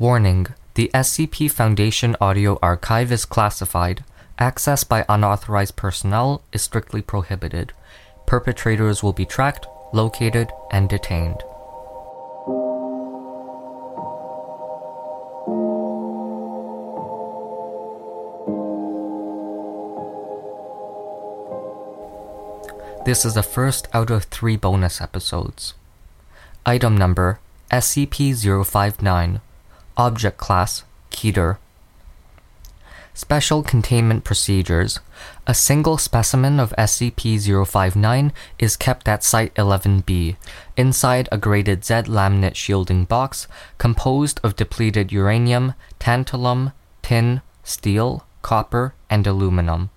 Warning: the SCP Foundation audio archive is classified. Access by unauthorized personnel is strictly prohibited. Perpetrators will be tracked, located, and detained. This is the first out of 3 bonus episodes. Item number: SCP-059. Object class: Keter. Special containment procedures. A single specimen of SCP-059 is kept at Site-11B, inside a graded Z laminate shielding box composed of depleted uranium, tantalum, tin, steel, copper, and aluminum.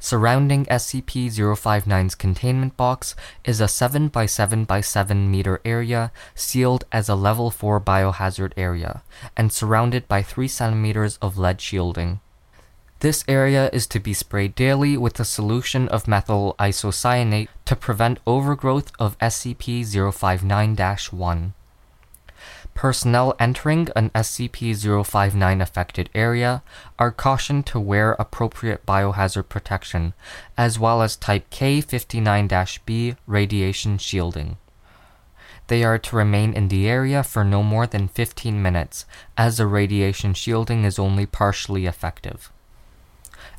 Surrounding SCP-059's containment box is a 7x7x7 meter area sealed as a level 4 biohazard area and surrounded by 3 centimeters of lead shielding. This area is to be sprayed daily with a solution of methyl isocyanate to prevent overgrowth of SCP-059-1. Personnel entering an SCP-059 affected area are cautioned to wear appropriate biohazard protection, as well as Type K-59-B radiation shielding. They are to remain in the area for no more than 15 minutes, as the radiation shielding is only partially effective.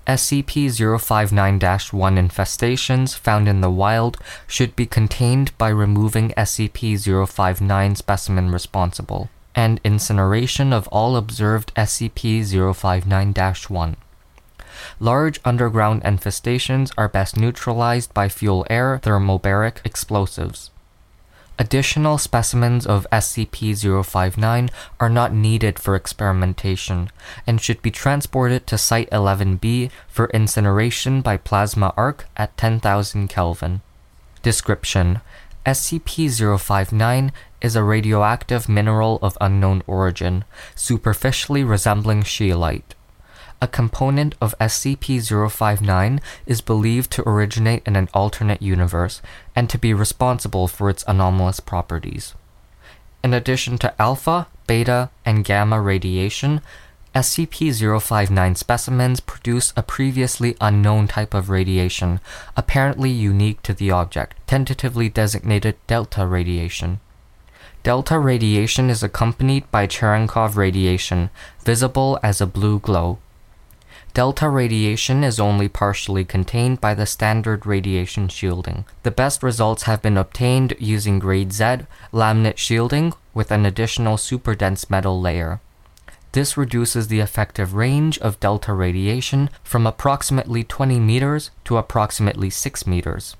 SCP-059-1 infestations found in the wild should be contained by removing SCP-059 specimen responsible, and incineration of all observed SCP-059-1. Large underground infestations are best neutralized by fuel-air thermobaric explosives. Additional specimens of SCP-059 are not needed for experimentation and should be transported to Site-11B for incineration by plasma arc at 10,000 Kelvin. Description: SCP-059 is a radioactive mineral of unknown origin, superficially resembling sheolite. A component of SCP-059 is believed to originate in an alternate universe and to be responsible for its anomalous properties. In addition to alpha, beta, and gamma radiation, SCP-059 specimens produce a previously unknown type of radiation, apparently unique to the object, tentatively designated delta radiation. Delta radiation is accompanied by Cherenkov radiation, visible as a blue glow. Delta radiation is only partially contained by the standard radiation shielding. The best results have been obtained using grade Z laminate shielding with an additional superdense metal layer. This reduces the effective range of delta radiation from approximately 20 meters to approximately 6 meters.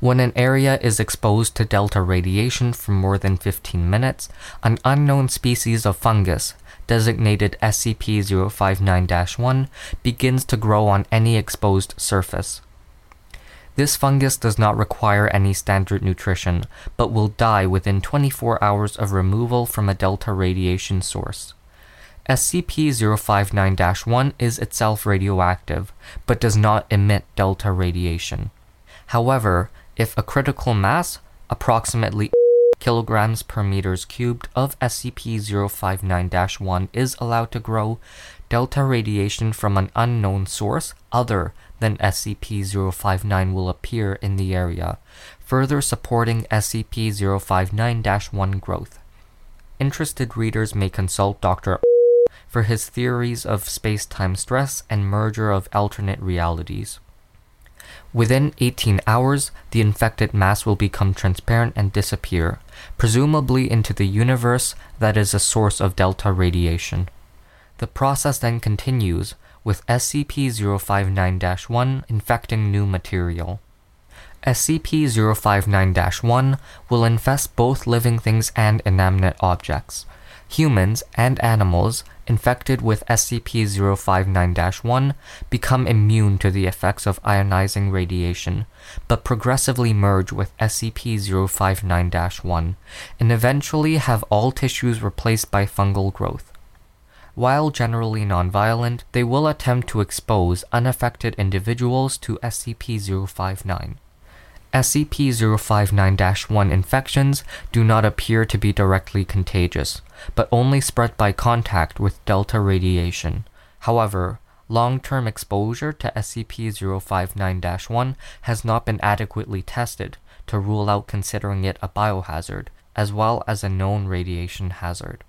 When an area is exposed to delta radiation for more than 15 minutes, an unknown species of fungus, designated SCP-059-1, begins to grow on any exposed surface. This fungus does not require any standard nutrition, but will die within 24 hours of removal from a delta radiation source. SCP-059-1 is itself radioactive, but does not emit delta radiation. However, if a critical mass, approximately kilograms per meters cubed of SCP-059-1 is allowed to grow, delta radiation from an unknown source other than SCP-059 will appear in the area, further supporting SCP-059-1 growth. Interested readers may consult Dr. O for his theories of space-time stress and merger of alternate realities. Within 18 hours, the infected mass will become transparent and disappear, presumably into the universe that is a source of delta radiation. The process then continues, with SCP-059-1 infecting new material. SCP-059-1 will infest both living things and inanimate objects. Humans and animals infected with SCP-059-1 become immune to the effects of ionizing radiation, but progressively merge with SCP-059-1, and eventually have all tissues replaced by fungal growth. While generally nonviolent, they will attempt to expose unaffected individuals to SCP-059. SCP-059-1 infections do not appear to be directly contagious, but only spread by contact with delta radiation. However, long-term exposure to SCP-059-1 has not been adequately tested to rule out considering it a biohazard, as well as a known radiation hazard.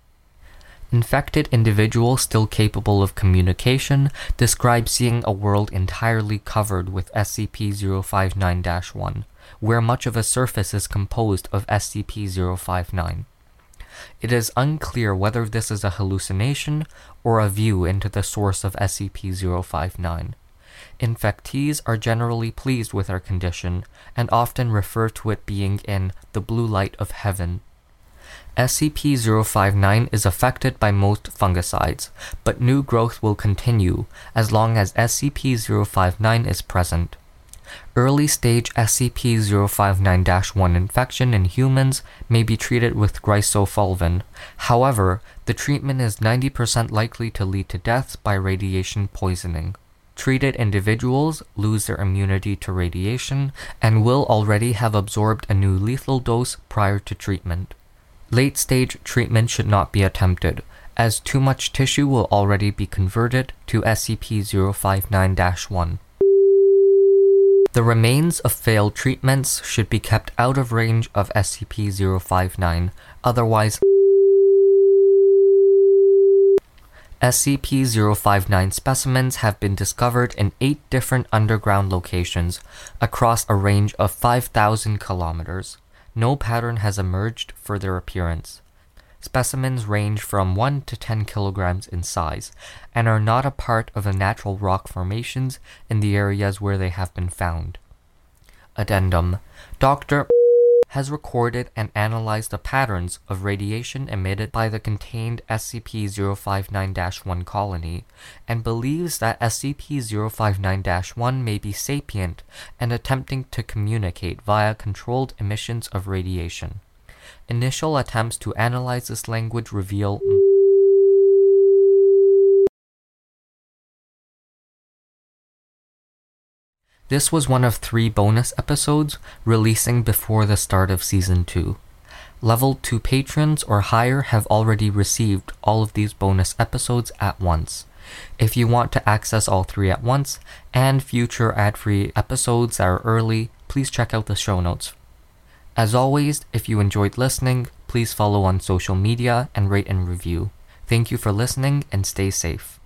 Infected individuals still capable of communication describe seeing a world entirely covered with SCP-059-1, where much of a surface is composed of SCP-059. It is unclear whether this is a hallucination or a view into the source of SCP-059. Infectees are generally pleased with their condition and often refer to it being in the blue light of heaven. SCP-059 is affected by most fungicides, but new growth will continue as long as SCP-059 is present. Early-stage SCP-059-1 infection in humans may be treated with Griseofulvin. However, the treatment is 90% likely to lead to deaths by radiation poisoning. Treated individuals lose their immunity to radiation and will already have absorbed a new lethal dose prior to treatment. Late-stage treatment should not be attempted, as too much tissue will already be converted to SCP-059-1. The remains of failed treatments should be kept out of range of SCP-059, otherwise SCP-059 specimens have been discovered in 8 different underground locations across a range of 5,000 kilometers. No pattern has emerged for their appearance. Specimens range from 1 to 10 kilograms in size, and are not a part of the natural rock formations in the areas where they have been found. Addendum. Dr. O has recorded and analyzed the patterns of radiation emitted by the contained SCP-059-1 colony, and believes that SCP-059-1 may be sapient and attempting to communicate via controlled emissions of radiation. Initial attempts to analyze this language reveal this was one of 3 bonus episodes releasing before the start of Season 2. Level 2 patrons or higher have already received all of these bonus episodes at once. If you want to access all 3 at once, and future ad-free episodes that are early, please check out the show notes. As always, if you enjoyed listening, please follow on social media and rate and review. Thank you for listening and stay safe.